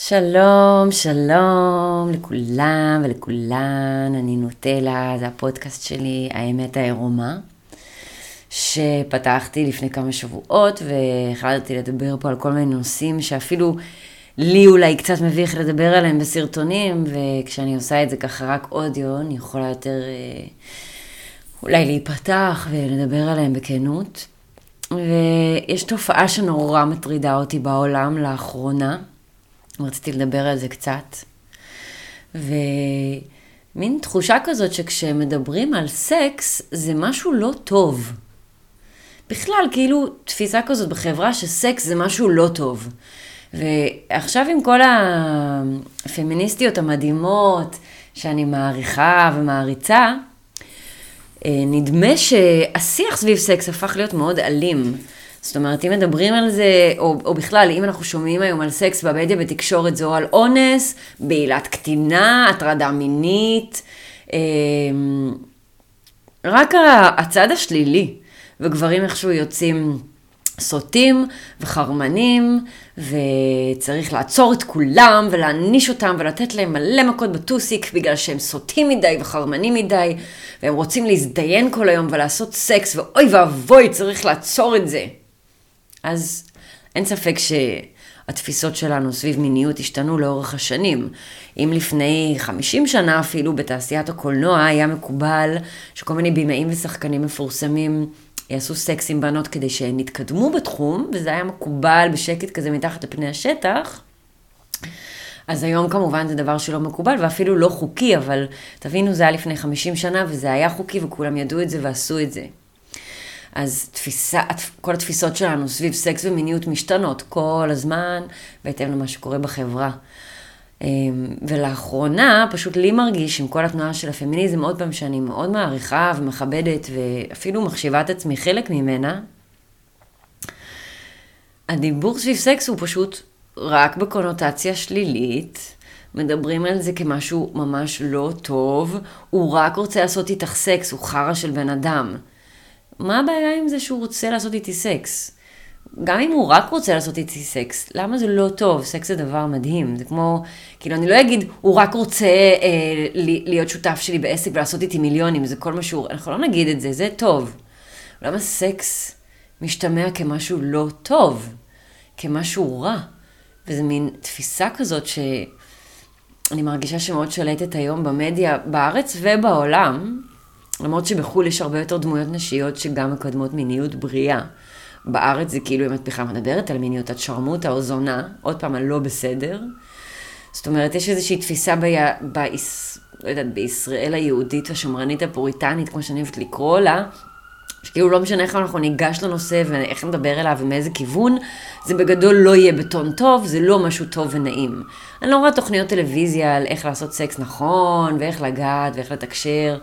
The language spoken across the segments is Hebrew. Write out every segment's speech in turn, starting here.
שלום, שלום לכולם ולכולן, אני נוטלה, זה הפודקאסט שלי, האמת העירומה, שפתחתי לפני כמה שבועות והחלטתי לדבר פה על כל מיני נושאים שאפילו לי אולי קצת מביך לדבר עליהם בסרטונים, וכשאני עושה את זה ככה רק אודיו, אני יכולה יותר אולי להיפתח ולדבר עליהם בכנות. ויש תופעה שנורא מטרידה אותי בעולם לאחרונה, רציתי לדבר על זה קצת, ומין תחושה כזאת שכשמדברים על סקס, זה משהו לא טוב. בכלל, כאילו, תפיסה כזאת בחברה שסקס זה משהו לא טוב. ועכשיו עם כל הפמיניסטיות המדהימות שאני מעריכה ומעריצה, נדמה שהשיח סביב סקס הפך להיות מאוד אלים. זאת אומרת, אם מדברים על זה, או בכלל, אם אנחנו שומעים היום על סקס במדיה בתקשורת, זו על אונס, בעילת קטינה, הטרדה מינית, רק הצד השלילי, וגברים איכשהו יוצאים סוטים וחרמנים, וצריך לעצור את כולם ולהניש אותם ולתת להם מלא מכות בטוסיק, בגלל שהם סוטים מדי וחרמנים מדי, והם רוצים להזדיין כל היום ולעשות סקס, ואוי ואבוי, צריך לעצור את זה. אז אין ספק שהתפיסות שלנו סביב מיניות השתנו לאורך השנים. אם לפני 50 שנה אפילו בתעשיית הקולנוע היה מקובל שכל מיני בימאים ושחקנים מפורסמים יעשו סקס עם בנות כדי שהן יתקדמו בתחום, וזה היה מקובל בשקט כזה מתחת לפני השטח, אז היום כמובן זה דבר שלא מקובל, ואפילו לא חוקי, אבל תבינו, זה היה לפני 50 שנה, וזה היה חוקי, וכולם ידעו את זה ועשו את זה. אז כל התפיסות שלנו סביב סקס ומיניות משתנות כל הזמן, בהתאם למה שקורה בחברה. ולאחרונה פשוט לי מרגיש עם כל התנועה של הפמיניזם, עוד פעם שאני מאוד מעריכה ומכבדת ואפילו מחשיבה את עצמי חלק ממנה, הדיבור סביב סקס הוא פשוט רק בקונוטציה שלילית, מדברים על זה כמשהו ממש לא טוב, הוא רק רוצה לעשות איתך סקס, הוא חרא של בן אדם. מה הבעיה עם זה שהוא רוצה לעשות איתי סקס? גם אם הוא רק רוצה לעשות איתי סקס, למה זה לא טוב? סקס זה דבר מדהים. זה כמו, כאילו, אני לא אגיד, הוא רק רוצה להיות שותף שלי בעסק ולעשות איתי מיליונים, זה כל משהו, אנחנו לא נגיד את זה, זה טוב. למה סקס משתמע כמשהו לא טוב, כמשהו רע? וזו מין תפיסה כזאת שאני מרגישה שמאוד שולטת היום במדיה, בארץ ובעולם, למרות שבחול יש הרבה יותר דמויות נשיות שגם מקדמות מיניות בריאה. בארץ זה כאילו, אם את בכלל מדברת על מיניות, את שרמוטה או זונה, עוד פעם, לא בסדר. זאת אומרת, יש איזושהי תפיסה לא יודעת, בישראל היהודית והשמרנית הפוריטנית, כמו שאני אוהבת לקרוא לה, שכאילו לא משנה איך אנחנו ניגש לנושא ואיך נדבר אליו ומאיזה כיוון, זה בגדול לא יהיה בטון טוב, זה לא משהו טוב ונעים. אני לא רואה תוכניות טלוויזיה על איך לעשות סקס נכון, ואיך לגעת, ואיך לתקשר.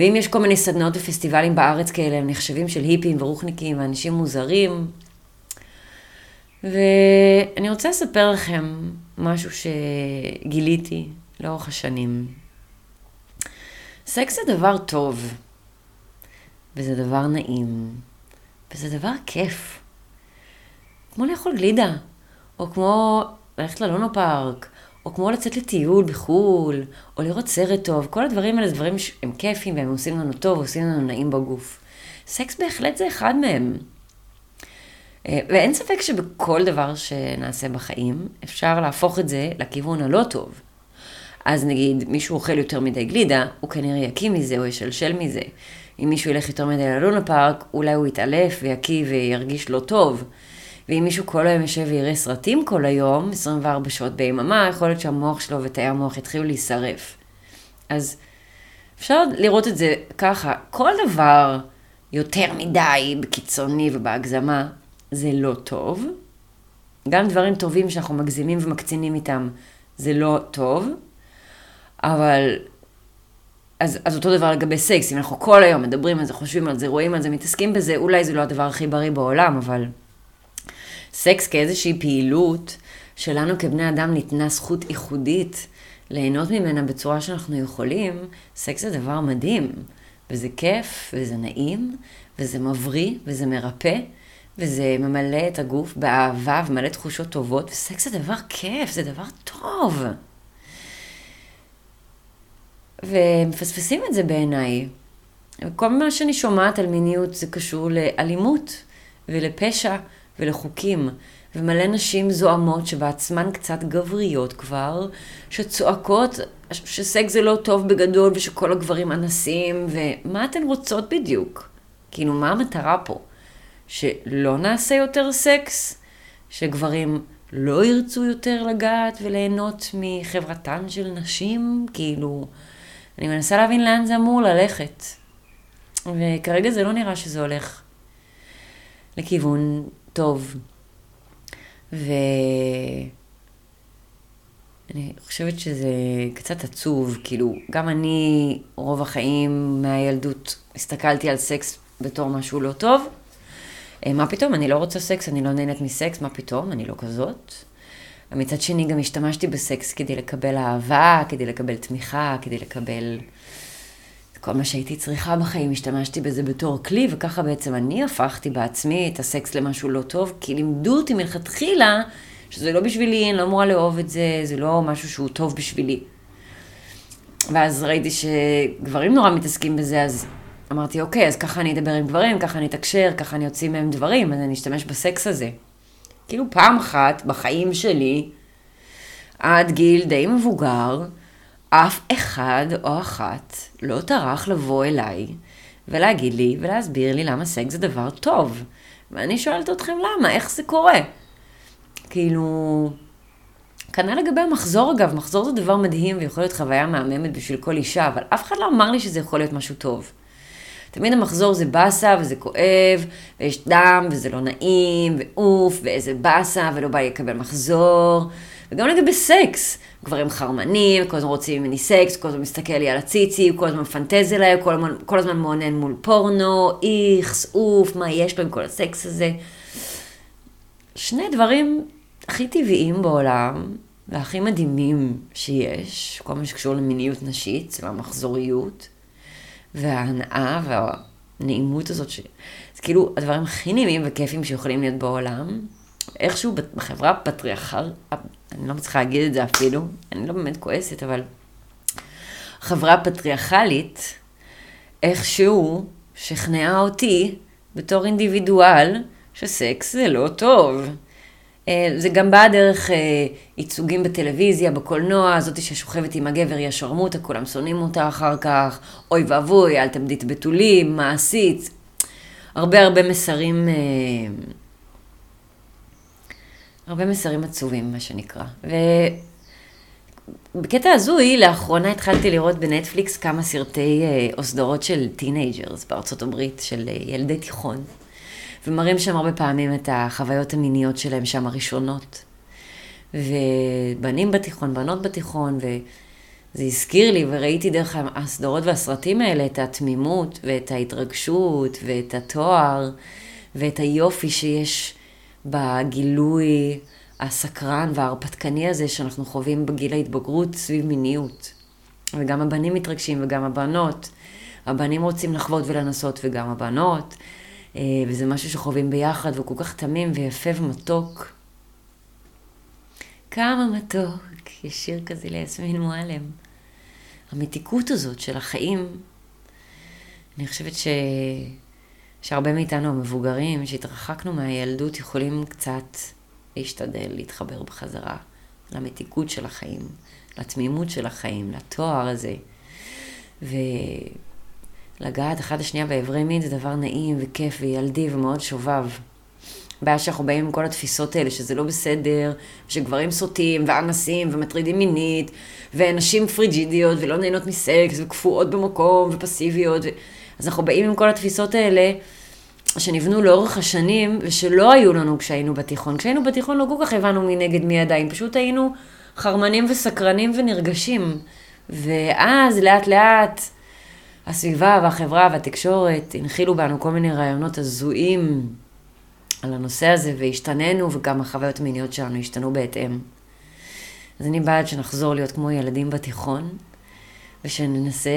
ואם יש כל מיני סדנאות ופסטיבלים בארץ כאלה, הם נחשבים של היפים ורוחניקים ואנשים מוזרים. ואני רוצה לספר לכם משהו שגיליתי לאורך השנים. סקס זה דבר טוב, וזה דבר נעים, וזה דבר כיף. כמו לאכול גלידה, או כמו ללכת ללונו פארק, או כמו לצאת לטיול בחול, או לראות סרט טוב, כל הדברים האלה דברים שהם כיפים, והם עושים לנו טוב, עושים לנו נעים בגוף. סקס בהחלט זה אחד מהם. ואין ספק שבכל דבר שנעשה בחיים, אפשר להפוך את זה לכיוון הלא טוב. אז נגיד, מישהו אוכל יותר מדי גלידה, הוא כנראה יקיא מזה, או ישלשל מזה. אם מישהו ילך יותר מדי ללונה פארק, אולי הוא יתעלף ויקיא וירגיש לא טוב. ואם מישהו כל היום יושב ויראה סרטים כל היום, 24 שעות ביממה, יכול להיות שהמוח שלו ותאי המוח יתחילו להישרף. אז אפשר לראות את זה ככה, כל דבר יותר מדי, בקיצוני ובהגזמה, זה לא טוב. גם דברים טובים שאנחנו מגזימים ומקצינים איתם, זה לא טוב. אבל, אז אותו דבר לגבי סקס, אם אנחנו כל היום מדברים על זה, חושבים על זה, רואים על זה, מתעסקים בזה, אולי זה לא הדבר הכי בריא בעולם, אבל סקס כאיזושהי פעילות שלנו כבני אדם ניתנה זכות ייחודית ליהנות ממנה בצורה שאנחנו יכולים, סקס זה דבר מדהים, וזה כיף, וזה נעים, וזה מבריא, וזה מרפא, וזה ממלא את הגוף באהבה ומלא תחושות טובות, וסקס זה דבר כיף, זה דבר טוב. ומפספסים את זה בעיניי. כל מה שאני שומעת על מיניות זה קשור לאלימות ולפשע ולחוקים. ומלא נשים זועמות שבעצמן קצת גבריות כבר, שצועקות שסקס זה לא טוב בגדול ושכל הגברים אנסים, ומה אתן רוצות בדיוק? כאילו מה המטרה פה? שלא נעשה יותר סקס? שגברים לא ירצו יותר לגעת וליהנות מחברתן של נשים? כאילו, אני מנסה להבין לאן זה אמור ללכת. וכרגע זה לא נראה שזה הולך לכיוון טוב. ואני חושבת שזה קצת עצוב, כאילו, גם אני רוב החיים מהילדות הסתכלתי על סקס בתור משהו לא טוב. מה פתאום? אני לא רוצה סקס, אני לא נהנית מסקס, מה פתאום? אני לא כזאת. מצד שני גם השתמשתי בסקס כדי לקבל אהבה, כדי לקבל תמיכה, כדי לקבל כל מה שהייתי צריכה בחיים, השתמשתי בזה בתור כלי, וככה בעצם אני הפכתי בעצמי את הסקס למשהו לא טוב, כי לימדו אותי מלכתחילה שזה לא בשבילי, אני לא אמורה לאהוב את זה, זה לא משהו שהוא טוב בשבילי. ואז ראיתי שגברים נורא מתעסקים בזה, אז אמרתי, אוקיי, אז ככה אני אדבר עם גברים, ככה אני אתקשר, ככה אני אוציא מהם דברים, אז אני אשתמש בסקס הזה. כאילו פעם אחת בחיים שלי, עד גיל די מבוגר, אף אחד או אחת לא טרח לבוא אליי ולהגיד לי ולהסביר לי למה סקס זה דבר טוב. ואני שואלת אתכם למה, איך זה קורה? כאילו, כנ"ל לגבי המחזור אגב, מחזור זה דבר מדהים ויכול להיות חוויה מהממת בשביל כל אישה, אבל אף אחד לא אמר לי שזה יכול להיות משהו טוב. תמיד המחזור זה בסה וזה כואב, ויש דם וזה לא נעים, ואוף, ואיזה בסה ולא בא יקבל מחזור. וגם לגבי סקס, גברים חרמנים, כל הזמן רוצים ממני סקס, כל הזמן מסתכל לי על הציצי, כל הזמן פנטז אליי, כל הזמן מעונן מול פורנו, איכס, אוף, מה יש לו עם כל הסקס הזה. שני דברים הכי טבעיים בעולם, והכי מדהימים שיש, כל מה שקשור למיניות נשית, והמחזוריות, וההנאה והנעימות הזאת, זה כאילו הדברים הכי נעימים וכיפים שיכולים להיות בעולם, איכשהו בחברה הפטריארכלית, אני לא מצליחה להגיד את זה אפילו, אני לא באמת כועסת, אבל חברה פטריארכלית, איכשהו שכנעה אותי בתור אינדיבידואל, שסקס זה לא טוב. זה גם בא דרך ייצוגים בטלוויזיה, בקולנוע, זאת ששוכבת עם הגבר, היא השרמוטה, כולם שונאים אותה אחר כך, אוי ואבוי, אל תמדית בתולים, מעשית, הרבה מסרים... הרבה מסרים עצובים, מה שנקרא. ובקטע הזוי, לאחרונה התחלתי לראות בנטפליקס כמה סרטי אוסדרות של טינאג'רס בארצות הברית, של ילדי תיכון. ומראים שם הרבה פעמים את החוויות המיניות שלהם שם הראשונות. ובנים בתיכון, בנות בתיכון, וזה הזכיר לי, וראיתי דרך הסדרות והסרטים האלה את התמימות, ואת ההתרגשות, ואת התואר, ואת היופי שיש... בגילוי הסקרן וההרפתקני הזה שאנחנו חווים בגיל ההתבגרות סביב מיניות. וגם הבנים מתרגשים וגם הבנות. הבנים רוצים לחוות ולנסות וגם הבנות. וזה משהו שחווים ביחד וכל כך תמים ויפה ומתוק. כמה מתוק, יש שיר כזה ליסמין מועלם. המתיקות הזאת של החיים. אני חושבת ש... שהרבה מאיתנו המבוגרים שהתרחקנו מהילדות יכולים קצת להשתדל, להתחבר בחזרה למתיקות של החיים, לתמימות של החיים, לתואר הזה. ולגעת אחד השנייה בעברי מין זה דבר נעים וכיף וילדי ומאוד שובב. בעיה שאנחנו באים עם כל התפיסות האלה שזה לא בסדר, שגברים סוטים ואנסים ומטרידים מינית, ונשים פריג'ידיות ולא נהנות מסקס וקפואות במקום ופסיביות ו... אז אנחנו באים עם כל התפיסות האלה שנבנו לאורך השנים ושלא היו לנו כשהיינו בתיכון. כשהיינו בתיכון לא כל כך הבנו מנגד מי עדיין, פשוט היינו חרמנים וסקרנים ונרגשים. ואז לאט לאט הסביבה והחברה והתקשורת הנחילו בנו כל מיני רעיונות הזויים על הנושא הזה והשתננו וגם החוויות המיניות שלנו השתנו בהתאם. אז אני בעד שנחזור להיות כמו ילדים בתיכון ושננסה...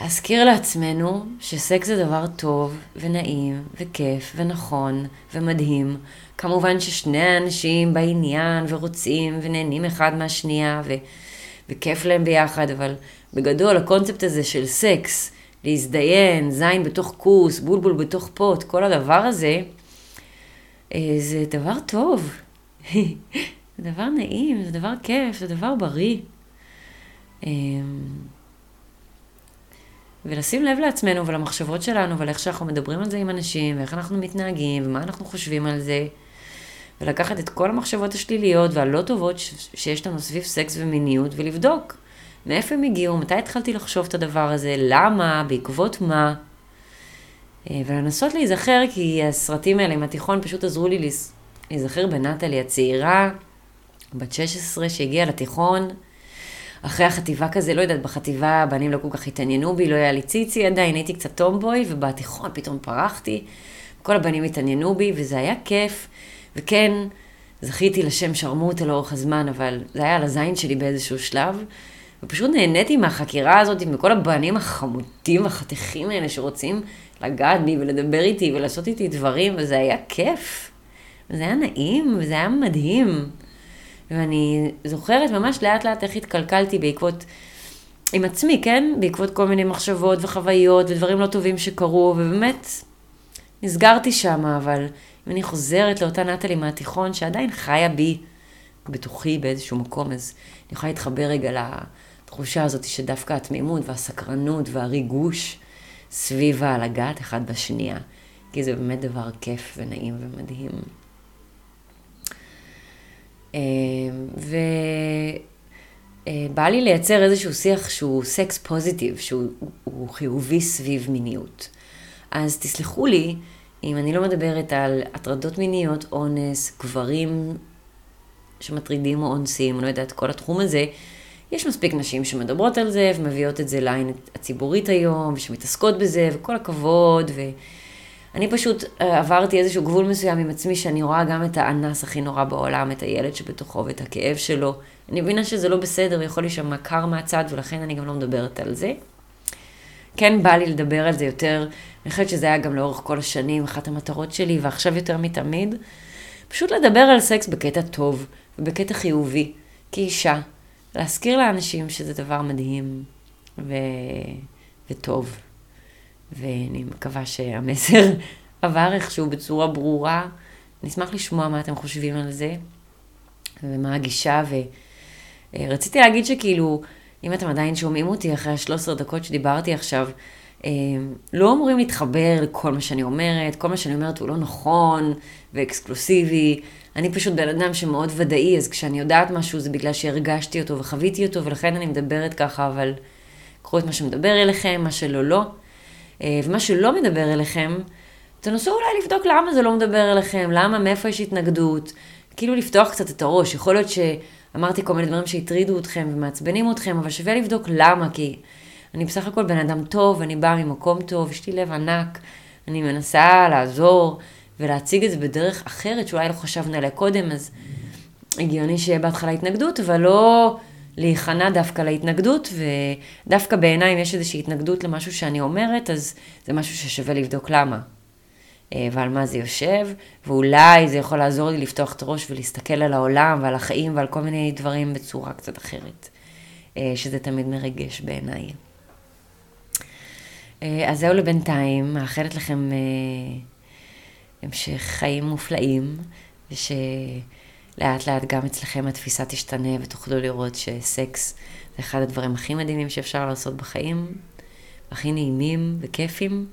להזכיר לעצמנו שסקס זה דבר טוב ונעים וכיף ונכון ומדהים. כמובן ששני האנשים בעניין ורוצים ונהנים אחד מהשנייה וכיף להם ביחד, אבל בגדול הקונספט הזה של סקס, להזדיין, זין בתוך כוס, בולבול בתוך פוט, כל הדבר הזה, זה דבר טוב. זה דבר נעים, זה דבר כיף, זה דבר בריא. ולשים לב לעצמנו ולמחשבות שלנו ועל איך שאנחנו מדברים על זה עם אנשים ואיך אנחנו מתנהגים ומה אנחנו חושבים על זה, ולקחת את כל המחשבות השליליות והלא טובות שיש לנו סביב סקס ומיניות ולבדוק מאיפה הם הגיעו, מתי התחלתי לחשוב את הדבר הזה, למה, בעקבות מה, ולנסות להיזכר, כי הסרטים האלה עם התיכון פשוט עזרו לי להיזכר בנטלי הצעירה בת 16 שהגיעה לתיכון אחרי החטיבה כזה, לא יודעת, בחטיבה הבנים לא כל כך התעניינו בי, לא היה לי ציצי עדיין, הייתי קצת טומבוי, ובתיכון פתאום פרחתי, כל הבנים התעניינו בי, וזה היה כיף, וכן, זכיתי לשם שרמוטה לאורך הזמן, אבל זה היה על הזין שלי באיזשהו שלב, ופשוט נהניתי מהחקירה הזאת, מכל הבנים החמודים, החתיכים האלה שרוצים לגעת בי ולדבר איתי ולעשות איתי דברים, וזה היה כיף, וזה היה נעים, וזה היה מדהים. ואני זוכרת ממש לאט לאט איך התקלקלתי בעקבות, עם עצמי, כן? בעקבות כל מיני מחשבות וחוויות ודברים לא טובים שקרו, ובאמת נסגרתי שם, אבל אם אני חוזרת לאותה נטלי מהתיכון שעדיין חיה בי, בתוכי באיזשהו מקום, אז אני יכולה להתחבר רגע לתחושה הזאת שדווקא התמימות והסקרנות והריגוש סביב ההלגת אחד בשנייה, כי זה באמת דבר כיף ונעים ומדהים. ובא לי לייצר איזשהו שיח שהוא סקס פוזיטיב, שהוא חיובי סביב מיניות. אז תסלחו לי אם אני לא מדברת על הטרדות מיניות, אונס, גברים שמטרידים או אונסים, לא יודעת, כל התחום הזה. יש מספיק נשים שמדברות על זה ומביאות את זה לעין הציבורית היום, ושמתעסקות בזה, וכל הכבוד, אני פשוט עברתי איזשהו גבול מסוים עם עצמי, שאני רואה גם את האנס הכי נורא בעולם, את הילד שבתוכו ואת הכאב שלו. אני מבינה שזה לא בסדר, יכול לי שם קר מהצד, ולכן אני גם לא מדברת על זה. כן, בא לי לדבר על זה יותר. אני חושבת שזה היה גם לאורך כל השנים, אחת המטרות שלי, ועכשיו יותר מתמיד. פשוט לדבר על סקס בקטע טוב, ובקטע חיובי, כאישה. להזכיר לאנשים שזה דבר מדהים, וטוב. ואני מקווה שהמסר עבר איכשהו בצורה ברורה. נשמח לשמוע מה אתם חושבים על זה, ומה הגישה, ורציתי להגיד שכאילו, אם אתם עדיין שומעים אותי אחרי 13 דקות שדיברתי עכשיו, לא אמורים להתחבר לכל מה שאני אומרת, כל מה שאני אומרת הוא לא נכון ואקסקלוסיבי, אני פשוט בן אדם שמאוד ודאי, אז כשאני יודעת משהו זה בגלל שהרגשתי אותו וחוויתי אותו, ולכן אני מדברת ככה, אבל קחו את מה שמדבר אליכם, מה שלא לא. ומה שלא מדבר אליכם, תנסו אולי לבדוק למה זה לא מדבר אליכם, למה, מאיפה יש התנגדות, כאילו לפתוח קצת את הראש. יכול להיות שאמרתי כל מיני דברים שהטרידו אתכם ומעצבנים אתכם, אבל שווה לבדוק למה, כי אני בסך הכל בן אדם טוב, אני באה ממקום טוב, יש לי לב ענק, אני מנסה לעזור ולהציג את זה בדרך אחרת, שאולי לא חשבנו עליה קודם, אז הגיוני שיהיה בהתחלה התנגדות, אבל לא להיכנע דווקא להתנגדות, ודווקא בעיניים יש איזושהי התנגדות למשהו שאני אומרת, אז זה משהו ששווה לבדוק למה, ועל מה זה יושב, ואולי זה יכול לעזור לי לפתוח את הראש ולהסתכל על העולם ועל החיים ועל כל מיני דברים בצורה קצת אחרת, שזה תמיד מרגש בעיניי. אז זהו לבינתיים, מאחלת לכם המשך חיים מופלאים, וש... לאט לאט גם אצלכם התפיסה תשתנה, ותוכלו לראות שסקס זה אחד הדברים הכי מדהימים שאפשר לעשות בחיים, הכי נעימים וכיפים,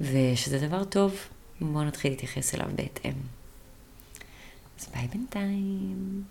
ושזה דבר טוב. בואו נתחיל להתייחס אליו בהתאם. אז ביי בינתיים.